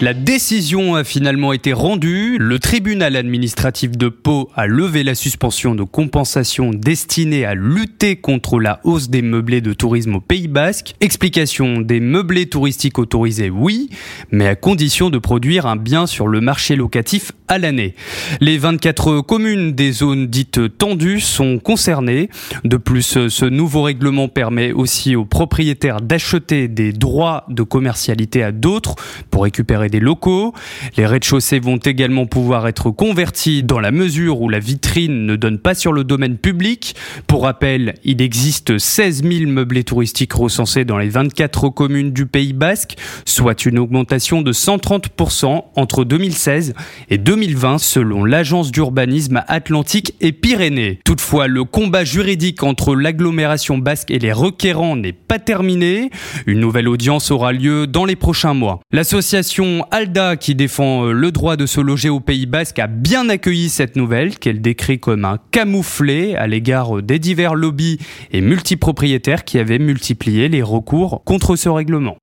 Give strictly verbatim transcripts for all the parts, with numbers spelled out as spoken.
La décision a finalement été rendue. Le tribunal administratif de Pau a levé la suspension de compensation destinée à lutter contre la hausse des meublés de tourisme au Pays Basque. Explication: des meublés touristiques autorisés, oui, mais à condition de produire un bien sur le marché locatif à l'année. Les vingt-quatre communes des zones dites tendues sont concernées. De plus, ce nouveau règlement permet aussi aux propriétaires d'acheter des droits de commercialité à d'autres pour récupérer des locaux. Les rez-de-chaussée vont également pouvoir être convertis dans la mesure où la vitrine ne donne pas sur le domaine public. Pour rappel, il existe seize mille meublés touristiques recensés dans les vingt-quatre communes du Pays Basque, soit une augmentation de cent trente pour cent entre deux mille seize et deux mille vingt selon l'agence d'urbanisme Atlantique et Pyrénées. Toutefois, le combat juridique entre l'agglomération basque et les requérants n'est pas terminé. Une nouvelle audience aura lieu dans les prochains mois. L'association Alda, qui défend le droit de se loger au Pays Basque, a bien accueilli cette nouvelle qu'elle décrit comme un camouflet à l'égard des divers lobbies et multipropriétaires qui avaient multiplié les recours contre ce règlement.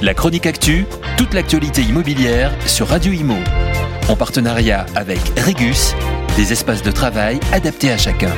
La chronique actu, toute l'actualité immobilière sur Radio Immo. En partenariat avec Regus, des espaces de travail adaptés à chacun.